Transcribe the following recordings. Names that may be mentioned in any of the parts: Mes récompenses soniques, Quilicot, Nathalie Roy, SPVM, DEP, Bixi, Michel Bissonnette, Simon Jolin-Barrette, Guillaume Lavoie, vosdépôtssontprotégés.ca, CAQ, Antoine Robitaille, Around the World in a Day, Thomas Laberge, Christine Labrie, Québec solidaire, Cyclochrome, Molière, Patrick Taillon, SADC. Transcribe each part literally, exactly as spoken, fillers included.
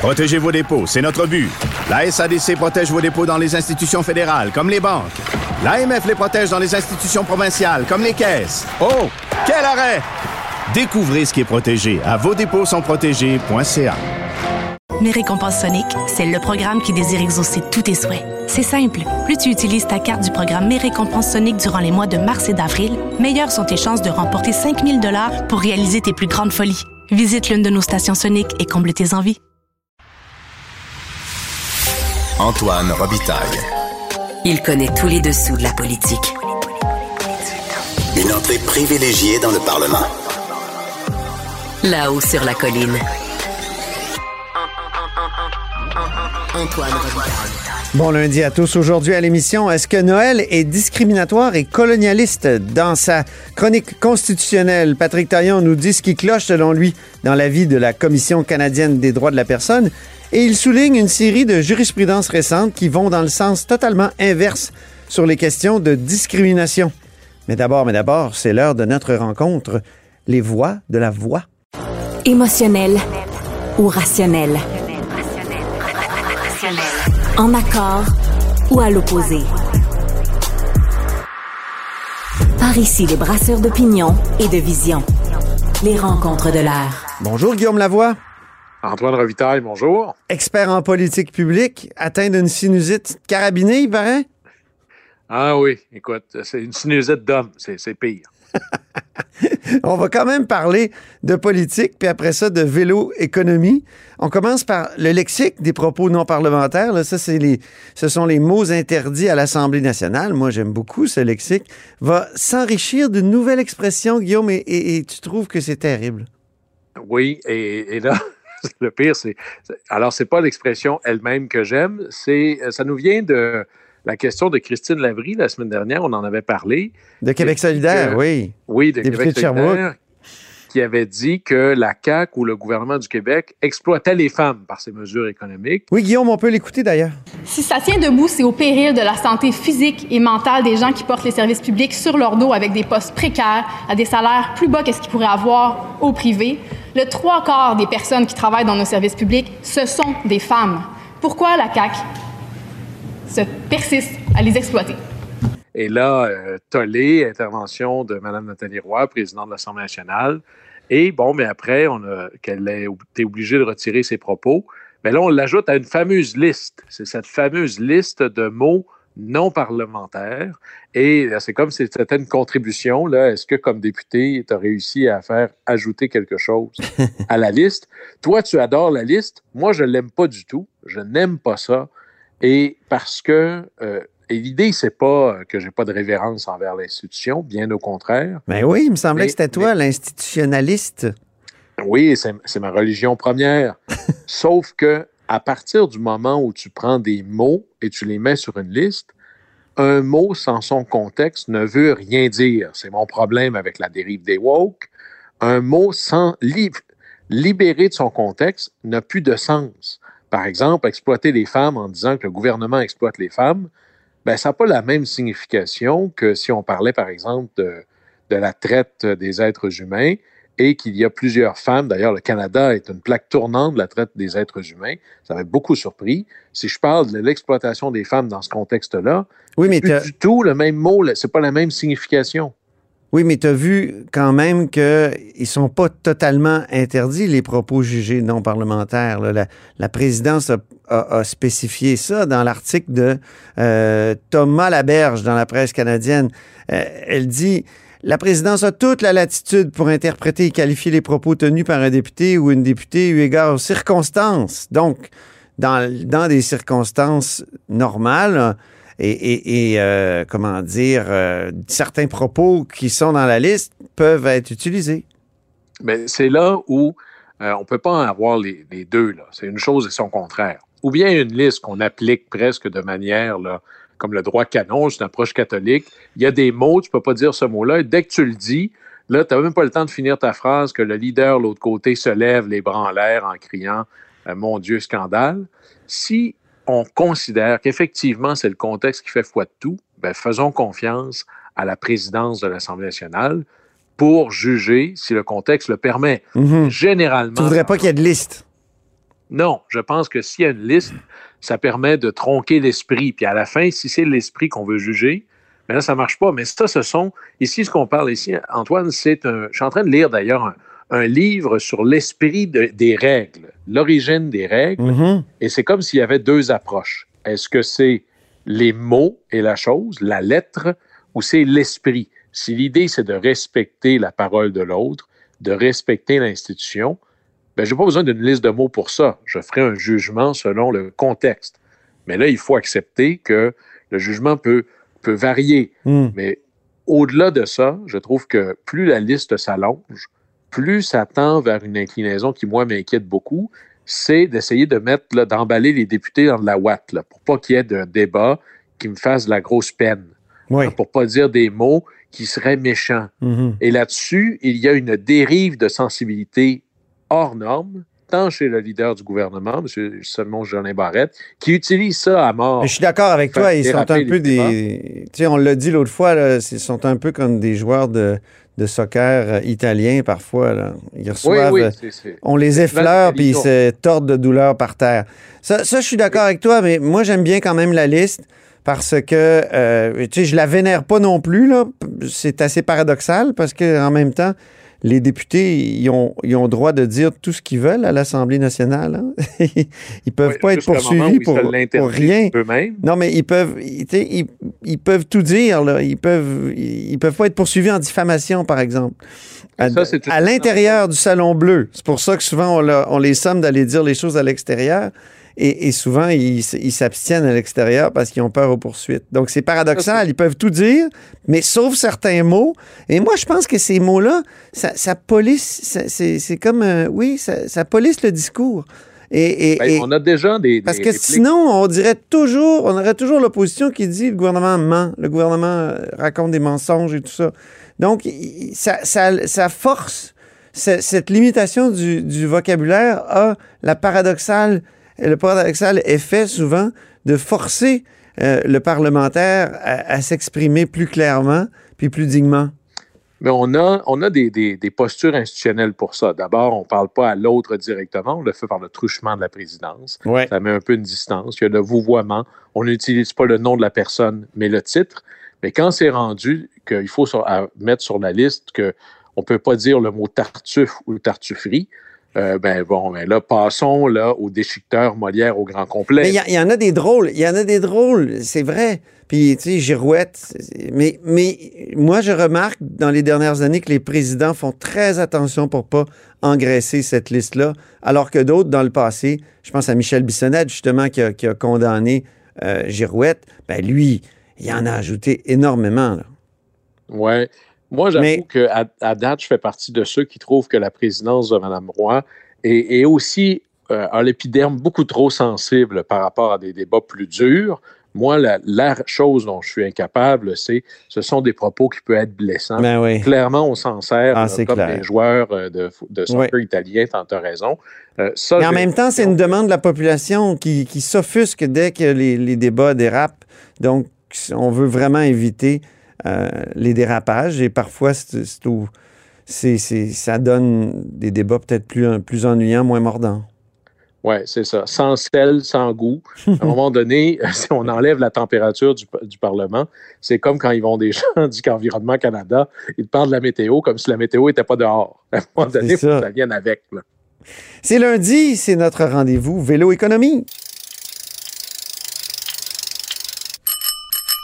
Protégez vos dépôts, c'est notre but. La S A D C protège vos dépôts dans les institutions fédérales, comme les banques. L'A M F les protège dans les institutions provinciales, comme les caisses. Oh, quel arrêt! Découvrez ce qui est protégé à vos dépôts sont protégés point c a. Mes récompenses soniques, c'est le programme qui désire exaucer tous tes souhaits. C'est simple. Plus tu utilises ta carte du programme Mes récompenses soniques durant les mois de mars et d'avril, meilleures sont tes chances de remporter cinq mille dollars pour réaliser tes plus grandes folies. Visite l'une de nos stations soniques et comble tes envies. Antoine Robitaille. Il connaît tous les dessous de la politique. Une entrée privilégiée dans le Parlement. Là-haut sur la colline. Antoine Robitaille. Bon lundi à tous. Aujourd'hui à l'émission, est-ce que Noël est discriminatoire et colonialiste? Dans sa chronique constitutionnelle, Patrick Taillon nous dit ce qui cloche selon lui dans l'avis de la Commission canadienne des droits de la personne et il souligne une série de jurisprudences récentes qui vont dans le sens totalement inverse sur les questions de discrimination. Mais d'abord, mais d'abord, c'est l'heure de notre rencontre, les voix de la voix. Émotionnelle ou rationnelle? En accord ou à l'opposé. Par ici, les brasseurs d'opinion et de vision. Les rencontres de l'air. Bonjour Guillaume Lavoie. Antoine Robitaille, bonjour. Expert en politique publique, atteint d'une sinusite carabinée, il paraît? Ah oui, écoute, c'est une sinusite d'homme, c'est, c'est pire. On va quand même parler de politique, puis après ça, de vélo-économie. On commence par le lexique des propos non parlementaires. Là, ça, c'est les, ce sont les mots interdits à l'Assemblée nationale. Moi, j'aime beaucoup ce lexique. Va s'enrichir d'une nouvelle expression, Guillaume, et, et, et tu trouves que c'est terrible. Oui, et, et là, le pire, c'est... Alors, c'est pas l'expression elle-même que j'aime. C'est, ça nous vient de... La question de Christine Labrie, la semaine dernière, on en avait parlé. De Québec solidaire, que, oui. Oui, de Québec solidaire, qui avait dit que la C A Q ou le gouvernement du Québec exploitait les femmes par ses mesures économiques. Oui, Guillaume, on peut l'écouter d'ailleurs. Si ça tient debout, c'est au péril de la santé physique et mentale des gens qui portent les services publics sur leur dos avec des postes précaires, à des salaires plus bas que ce qu'ils pourraient avoir au privé. Le trois quarts des personnes qui travaillent dans nos services publics, ce sont des femmes. Pourquoi la C A Q se persiste à les exploiter. Et là, euh, tollé, intervention de Mme Nathalie Roy, présidente de l'Assemblée nationale. Et bon, mais après, on a, qu'elle a été obligée de retirer ses propos. Mais là, on l'ajoute à une fameuse liste. C'est cette fameuse liste de mots non parlementaires. Et là, c'est comme si c'était une contribution. Là, est-ce que, comme député, tu as réussi à faire ajouter quelque chose à la liste? Toi, tu adores la liste. Moi, je ne l'aime pas du tout. Je n'aime pas ça. Et parce que, euh, et l'idée, c'est pas que j'ai pas de révérence envers l'institution, bien au contraire. Ben oui, il me semblait mais, que c'était toi, mais, l'institutionnaliste. Oui, c'est, c'est ma religion première. Sauf que, à partir du moment où tu prends des mots et tu les mets sur une liste, un mot sans son contexte ne veut rien dire. C'est mon problème avec la dérive des woke. Un mot sans li- libéré de son contexte n'a plus de sens. Par exemple, exploiter les femmes en disant que le gouvernement exploite les femmes, ben, ça n'a pas la même signification que si on parlait, par exemple, de, de la traite des êtres humains et qu'il y a plusieurs femmes. D'ailleurs, le Canada est une plaque tournante de la traite des êtres humains. Ça m'a beaucoup surpris. Si je parle de l'exploitation des femmes dans ce contexte-là, oui, mais c'est plus du tout le même mot, c'est pas la même signification. Oui, mais tu as vu quand même qu'ils ne sont pas totalement interdits, les propos jugés non parlementaires. Là. La, la présidence a, a, a spécifié ça dans l'article de euh, Thomas Laberge dans la presse canadienne. Euh, elle dit « La présidence a toute la latitude pour interpréter et qualifier les propos tenus par un député ou une députée eu égard aux circonstances. » Donc, dans, dans des circonstances normales... Et, et, et euh, comment dire, euh, certains propos qui sont dans la liste peuvent être utilisés. Mais c'est là où Euh, on ne peut pas en avoir les, les deux, là. C'est une chose et son contraire. Ou bien une liste qu'on applique presque de manière, là, comme le droit canon, c'est une approche catholique. Il y a des mots, tu ne peux pas dire ce mot-là. Et dès que tu le dis, là, tu n'as même pas le temps de finir ta phrase que le leader, l'autre côté, se lève les bras en l'air en criant euh, « Mon Dieu, scandale ». Si on considère qu'effectivement, c'est le contexte qui fait foi de tout, ben, faisons confiance à la présidence de l'Assemblée nationale pour juger si le contexte le permet. Mm-hmm. Généralement... Tu ne voudrais pas qu'il y ait de liste? Non, je pense que s'il y a une liste, ça permet de tronquer l'esprit. Puis à la fin, si c'est l'esprit qu'on veut juger, bien là, ça ne marche pas. Mais ça, ce sont... Ici, ce qu'on parle ici, Antoine, c'est un... Je suis en train de lire d'ailleurs un, un livre sur l'esprit de, des règles, l'origine des règles. Mm-hmm. Et c'est comme s'il y avait deux approches. Est-ce que c'est les mots et la chose, la lettre, ou c'est l'esprit? Si l'idée, c'est de respecter la parole de l'autre, de respecter l'institution, bien, je n'ai pas besoin d'une liste de mots pour ça. Je ferai un jugement selon le contexte. Mais là, il faut accepter que le jugement peut, peut varier. Mm. Mais au-delà de ça, je trouve que plus la liste s'allonge, plus ça tend vers une inclinaison qui, moi, m'inquiète beaucoup, c'est d'essayer de mettre, là, d'emballer les députés dans de la ouate, là, pour pas qu'il y ait d'un débat qui me fasse de la grosse peine. Oui. Pour pas dire des mots qui seraient méchants. Mm-hmm. Et là-dessus, il y a une dérive de sensibilité hors norme, tant chez le leader du gouvernement, M. Simon Jolin-Barrette, qui utilise ça à mort. Mais je suis d'accord avec toi, ils sont un peu des... Tu sais, on l'a dit l'autre fois, là, ils sont un peu comme des joueurs de, de soccer italiens parfois. Là. Ils reçoivent... Oui, oui, c'est, c'est... On les effleure, puis ils se tordent de douleur par terre. Ça, ça je suis d'accord avec toi, mais moi, j'aime bien quand même la liste, parce que, euh, tu sais, je la vénère pas non plus, là. C'est assez paradoxal, parce qu'en même temps, les députés, ils ont, ils ont droit de dire tout ce qu'ils veulent à l'Assemblée nationale. Hein? Ils peuvent, oui, pas être poursuivis pour, pour rien. Eux-mêmes. Non, mais ils peuvent, ils, ils, ils peuvent tout dire. Là. Ils peuvent, ils peuvent pas être poursuivis en diffamation, par exemple. À, ça, c'est à l'intérieur du Salon Bleu. C'est pour ça que souvent, on, leur, on les somme d'aller dire les choses à l'extérieur. Et, et souvent, ils, ils s'abstiennent à l'extérieur parce qu'ils ont peur aux poursuites. Donc, c'est paradoxal. Ils peuvent tout dire, mais sauf certains mots. Et moi, je pense que ces mots-là, ça, ça polisse, ça, c'est, c'est comme... Euh, oui, ça, ça polisse le discours. Et, et, ben, et, on a déjà des... des parce que répliques. Sinon, on dirait toujours... On aurait toujours l'opposition qui dit le gouvernement ment, le gouvernement raconte des mensonges et tout ça. Donc, ça, ça, ça force... Cette limitation du, du vocabulaire a la paradoxale... Le paradoxal est fait souvent de forcer euh, le parlementaire à, à s'exprimer plus clairement puis plus dignement. Mais on a, on a des, des, des postures institutionnelles pour ça. D'abord, on ne parle pas à l'autre directement. On le fait par le truchement de la présidence. Ouais. Ça met un peu une distance. Il y a le vouvoiement. On n'utilise pas le nom de la personne, mais le titre. Mais quand c'est rendu qu'il faut sur, à mettre sur la liste qu'on ne peut pas dire le mot tartuffe ou tartufferie, Euh, ben bon, ben là, passons là au déchiqueteur Molière au grand complet. Mais il y, y en a des drôles, il y en a des drôles, c'est vrai. Puis, tu sais, girouette. Mais, mais moi, je remarque dans les dernières années que les présidents font très attention pour pas engraisser cette liste-là, alors que d'autres, dans le passé, je pense à Michel Bissonnette, justement, qui a, qui a condamné euh, girouette, ben lui, il en a ajouté énormément. Là. Ouais. Moi, j'avoue Mais... qu'à à date, je fais partie de ceux qui trouvent que la présidence de Mme Roy est, est aussi euh, à l'épiderme beaucoup trop sensible par rapport à des débats plus durs. Moi, la, la chose dont je suis incapable, c'est ce sont des propos qui peuvent être blessants. Ben oui. Clairement, on s'en sert ah, là, comme clair. des joueurs de, de soccer oui. italien, tant tu as raison. Euh, ça, Mais en même temps, c'est une demande de la population qui, qui s'offusque dès que les, les débats dérapent. Donc, on veut vraiment éviter... Euh, les dérapages, et parfois c'est, c'est au, c'est, c'est, ça donne des débats peut-être plus, plus ennuyants, moins mordants. Oui, c'est ça. Sans sel, sans goût. À un moment donné, si on enlève la température du, du Parlement, c'est comme quand ils vont des gens du Environnement Canada, ils parlent de la météo comme si la météo n'était pas dehors. À un moment donné, il faut que ça vienne avec. Là. C'est lundi, c'est notre rendez-vous Vélo Économie.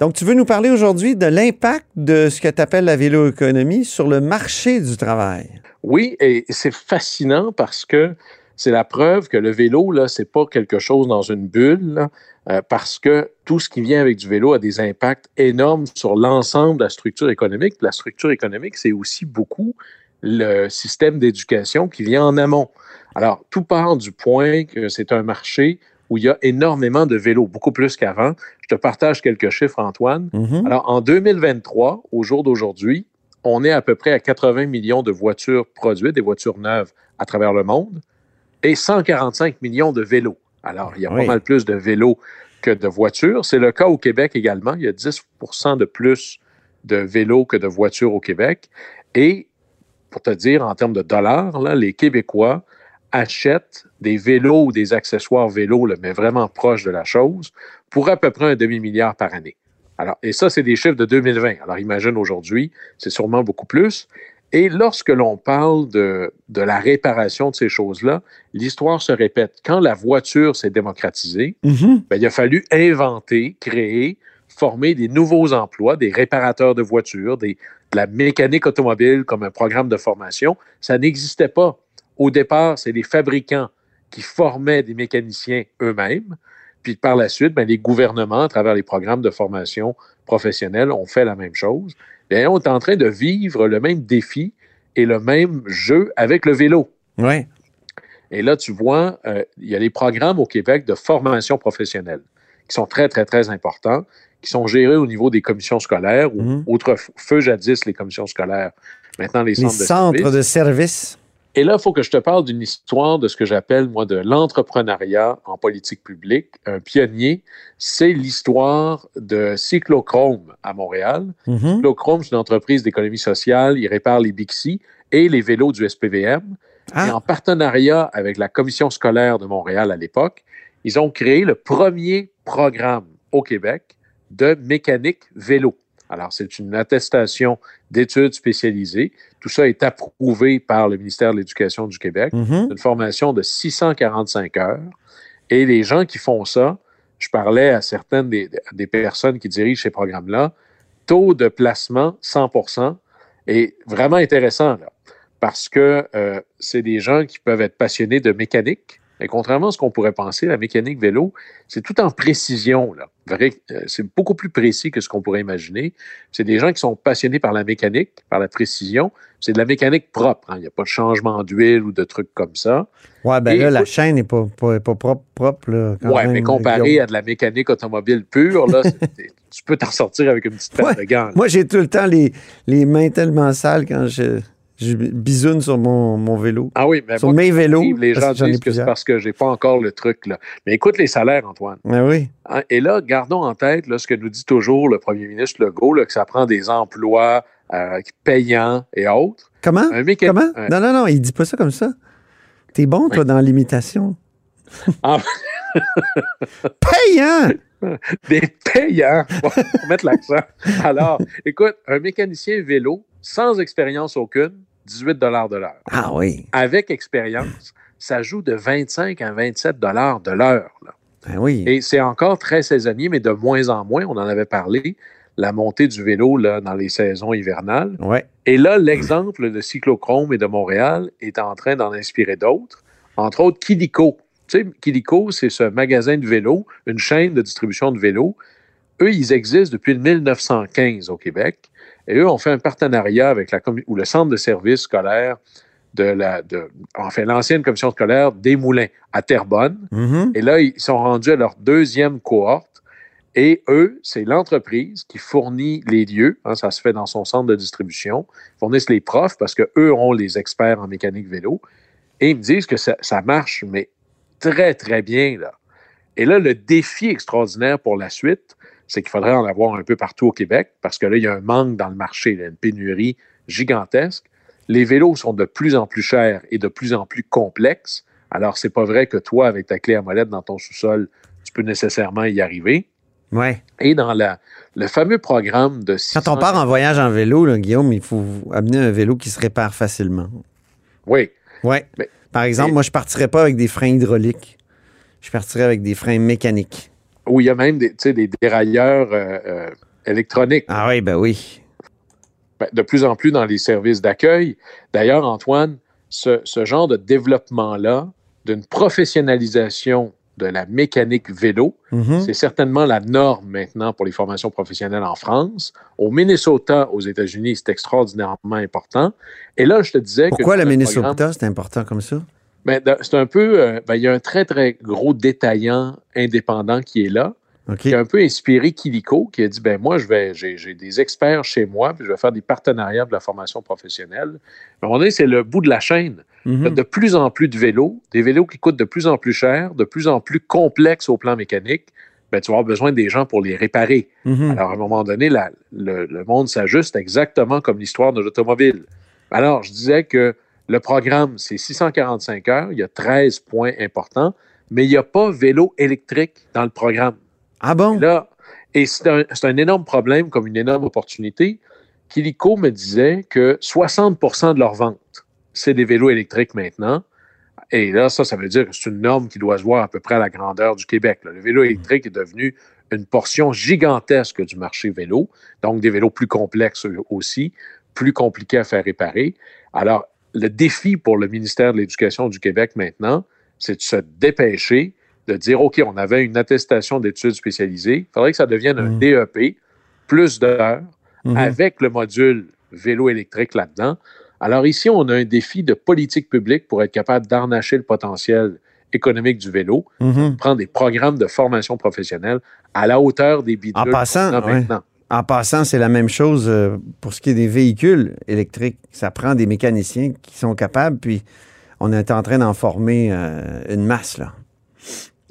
Donc, tu veux nous parler aujourd'hui de l'impact de ce que tu appelles la véloéconomie sur le marché du travail. Oui, et c'est fascinant parce que c'est la preuve que le vélo, là, c'est pas quelque chose dans une bulle, là, euh, parce que tout ce qui vient avec du vélo a des impacts énormes sur l'ensemble de la structure économique. La structure économique, c'est aussi beaucoup le système d'éducation qui vient en amont. Alors, tout part du point que c'est un marché où il y a énormément de vélos, beaucoup plus qu'avant. Je te partage quelques chiffres, Antoine. Mm-hmm. Alors, en deux mille vingt-trois, au jour d'aujourd'hui, on est à peu près à quatre-vingts millions de voitures produites, des voitures neuves à travers le monde, et cent quarante-cinq millions de vélos. Alors, il y a oui. pas mal plus de vélos que de voitures. C'est le cas au Québec également. Il y a dix pour cent de plus de vélos que de voitures au Québec. Et, pour te dire, en termes de dollars, là, les Québécois achètent des vélos ou des accessoires vélos, là, mais vraiment proches de la chose, pour à peu près un demi-milliard par année. Alors, et ça, c'est des chiffres de deux mille vingt. Alors, imagine aujourd'hui, c'est sûrement beaucoup plus. Et lorsque l'on parle de, de la réparation de ces choses-là, l'histoire se répète. Quand la voiture s'est démocratisée, mm-hmm. bien, il a fallu inventer, créer, former des nouveaux emplois, des réparateurs de voitures, des, de la mécanique automobile comme un programme de formation. Ça n'existait pas. Au départ, c'est les fabricants qui formaient des mécaniciens eux-mêmes. Puis par la suite, bien, les gouvernements, à travers les programmes de formation professionnelle, ont fait la même chose. Bien, on est en train de vivre le même défi et le même jeu avec le vélo. Oui. Et là, tu vois, euh, il y a les programmes au Québec de formation professionnelle qui sont très, très, très importants, qui sont gérés au niveau des commissions scolaires ou mmh. autrefois, feu jadis, les commissions scolaires. Maintenant, les, les centres de centres services. de services. Et là, il faut que je te parle d'une histoire de ce que j'appelle, moi, de l'entrepreneuriat en politique publique. Un pionnier, c'est l'histoire de Cyclochrome à Montréal. Mm-hmm. Cyclochrome, c'est une entreprise d'économie sociale. Il répare les Bixi et les vélos du S P V M. Ah. Et en partenariat avec la commission scolaire de Montréal à l'époque, ils ont créé le premier programme au Québec de mécanique vélo. Alors, c'est une attestation d'études spécialisées. Tout ça est approuvé par le ministère de l'Éducation du Québec. Mm-hmm. Une formation de six cent quarante-cinq heures. Et les gens qui font ça, je parlais à certaines des, des personnes qui dirigent ces programmes-là, taux de placement cent pour cent est vraiment intéressant, là, parce que euh, c'est des gens qui peuvent être passionnés de mécanique. Mais contrairement à ce qu'on pourrait penser, la mécanique vélo, c'est tout en précision, là. C'est beaucoup plus précis que ce qu'on pourrait imaginer. C'est des gens qui sont passionnés par la mécanique, par la précision. C'est de la mécanique propre. Hein. Il n'y a pas de changement d'huile ou de trucs comme ça. Oui, bien là, faut... la chaîne n'est pas, pas, pas propre. propre oui, mais comparé a... à de la mécanique automobile pure, là, tu peux t'en sortir avec une petite paire ouais, de gants. Là. Moi, j'ai tout le temps les, les mains tellement sales quand je... Je bisoune sur mon, mon vélo. Ah oui, mais sur moi, mes vélos. Les gens disent que c'est parce que j'ai pas encore le truc, là. Mais écoute les salaires, Antoine. Ah oui. Et là, gardons en tête là, ce que nous dit toujours le premier ministre Legault, là, que ça prend des emplois euh, payants et autres. Comment? Un mécan... Comment? Un... Non, non, non, il dit pas ça comme ça. T'es bon, toi, oui. dans l'imitation. Ah. Payant! Des payants! Bon, on va mettre l'accent. Alors, écoute, un mécanicien vélo, sans expérience aucune, dix-huit dollars de l'heure. Ah oui. Avec expérience, ça joue de vingt-cinq à vingt-sept dollars de l'heure. Là. Ben oui. Et c'est encore très saisonnier, mais de moins en moins. On en avait parlé, la montée du vélo là, dans les saisons hivernales. Ouais. Et là, l'exemple de Cyclochrome et de Montréal est en train d'en inspirer d'autres. Entre autres, Quilicot. Tu sais, Quilicot, c'est ce magasin de vélo, une chaîne de distribution de vélos. Eux, ils existent depuis mille neuf cent quinze au Québec. Et eux ont fait un partenariat avec la ou le centre de services scolaires de la de, enfin l'ancienne commission scolaire des Moulins à Terrebonne. Mm-hmm. Et là, ils sont rendus à leur deuxième cohorte. Et eux, c'est l'entreprise qui fournit les lieux. Hein, ça se fait dans son centre de distribution. Ils fournissent les profs parce qu'eux ont les experts en mécanique vélo. Et ils me disent que ça, ça marche, mais très, très bien. Là. Et là, le défi extraordinaire pour la suite, c'est qu'il faudrait en avoir un peu partout au Québec parce que là, il y a un manque dans le marché, il y a une pénurie gigantesque. Les vélos sont de plus en plus chers et de plus en plus complexes. Alors, c'est pas vrai que toi, avec ta clé à molette dans ton sous-sol, tu peux nécessairement y arriver. Ouais. Et dans la, le fameux programme de... six cents... Quand on part en voyage en vélo, là, Guillaume, il faut amener un vélo qui se répare facilement. Oui. Oui. Mais, Par exemple, mais... moi, je partirais pas avec des freins hydrauliques. Je partirais avec des freins mécaniques. Où il y a même des, des dérailleurs euh, euh, électroniques. Ah oui, ben oui. De plus en plus dans les services d'accueil. D'ailleurs, Antoine, ce, ce genre de développement-là, d'une professionnalisation de la mécanique vélo, mm-hmm. c'est certainement la norme maintenant pour les formations professionnelles en France. Au Minnesota, aux États-Unis, c'est extraordinairement important. Et là, je te disais... Pourquoi que le Minnesota, programme... c'est important comme ça? Ben, c'est un peu... Euh, ben, il y a un très, très gros détaillant indépendant qui est là, okay, qui a un peu inspiré Quilicot, qui a dit, ben moi, je vais, j'ai, j'ai des experts chez moi, puis je vais faire des partenariats de la formation professionnelle. À un moment donné, c'est le bout de la chaîne. Mm-hmm. De plus en plus de vélos, des vélos qui coûtent de plus en plus cher, de plus en plus complexes au plan mécanique, ben, tu vas avoir besoin des gens pour les réparer. Mm-hmm. Alors, à un moment donné, la, le, le monde s'ajuste exactement comme l'histoire de l'automobile. Alors, je disais que le programme, c'est six cent quarante-cinq heures, il y a treize points importants, mais il n'y a pas vélo électrique dans le programme. Ah bon? Et, là, et c'est, un, c'est un énorme problème, comme une énorme opportunité. Quilicot me disait que soixante pour cent de leurs ventes, c'est des vélos électriques maintenant. Et là, ça, ça veut dire que c'est une norme qui doit se voir à peu près à la grandeur du Québec. Là, le vélo électrique est devenu une portion gigantesque du marché vélo, donc des vélos plus complexes aussi, plus compliqués à faire réparer. Alors, le défi pour le ministère de l'Éducation du Québec maintenant, c'est de se dépêcher, de dire, OK, on avait une attestation d'études spécialisées, il faudrait que ça devienne un D E P, plus d'heures, mm-hmm, avec le module vélo électrique là-dedans. Alors ici, on a un défi de politique publique pour être capable d'harnacher le potentiel économique du vélo, mm-hmm, prendre des programmes de formation professionnelle à la hauteur des bidules. En passant, ouais. en passant, c'est la même chose pour ce qui est des véhicules électriques. Ça prend des mécaniciens qui sont capables, puis on est en train d'en former euh, une masse, là.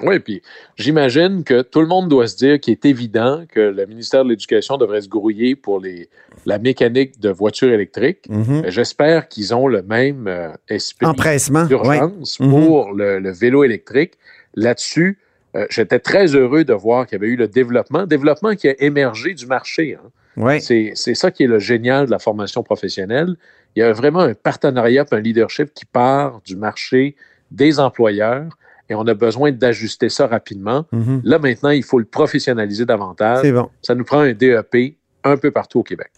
Oui, puis j'imagine que tout le monde doit se dire qu'il est évident que le ministère de l'Éducation devrait se grouiller pour les, la mécanique de voitures électriques. Mm-hmm. J'espère qu'ils ont le même euh, esprit d'urgence, ouais, pour mm-hmm, le, le vélo électrique. Là-dessus, euh, j'étais très heureux de voir qu'il y avait eu le développement, développement qui a émergé du marché. Hein. Ouais. C'est, c'est ça qui est le génial de la formation professionnelle. Il y a vraiment un partenariat, un leadership qui part du marché des employeurs. Et on a besoin d'ajuster ça rapidement. Mm-hmm. Là, maintenant, il faut le professionnaliser davantage. C'est bon. Ça nous prend un D E P un peu partout au Québec.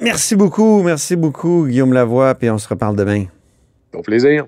Merci beaucoup. Merci beaucoup, Guillaume Lavoie. Puis on se reparle demain. Au plaisir.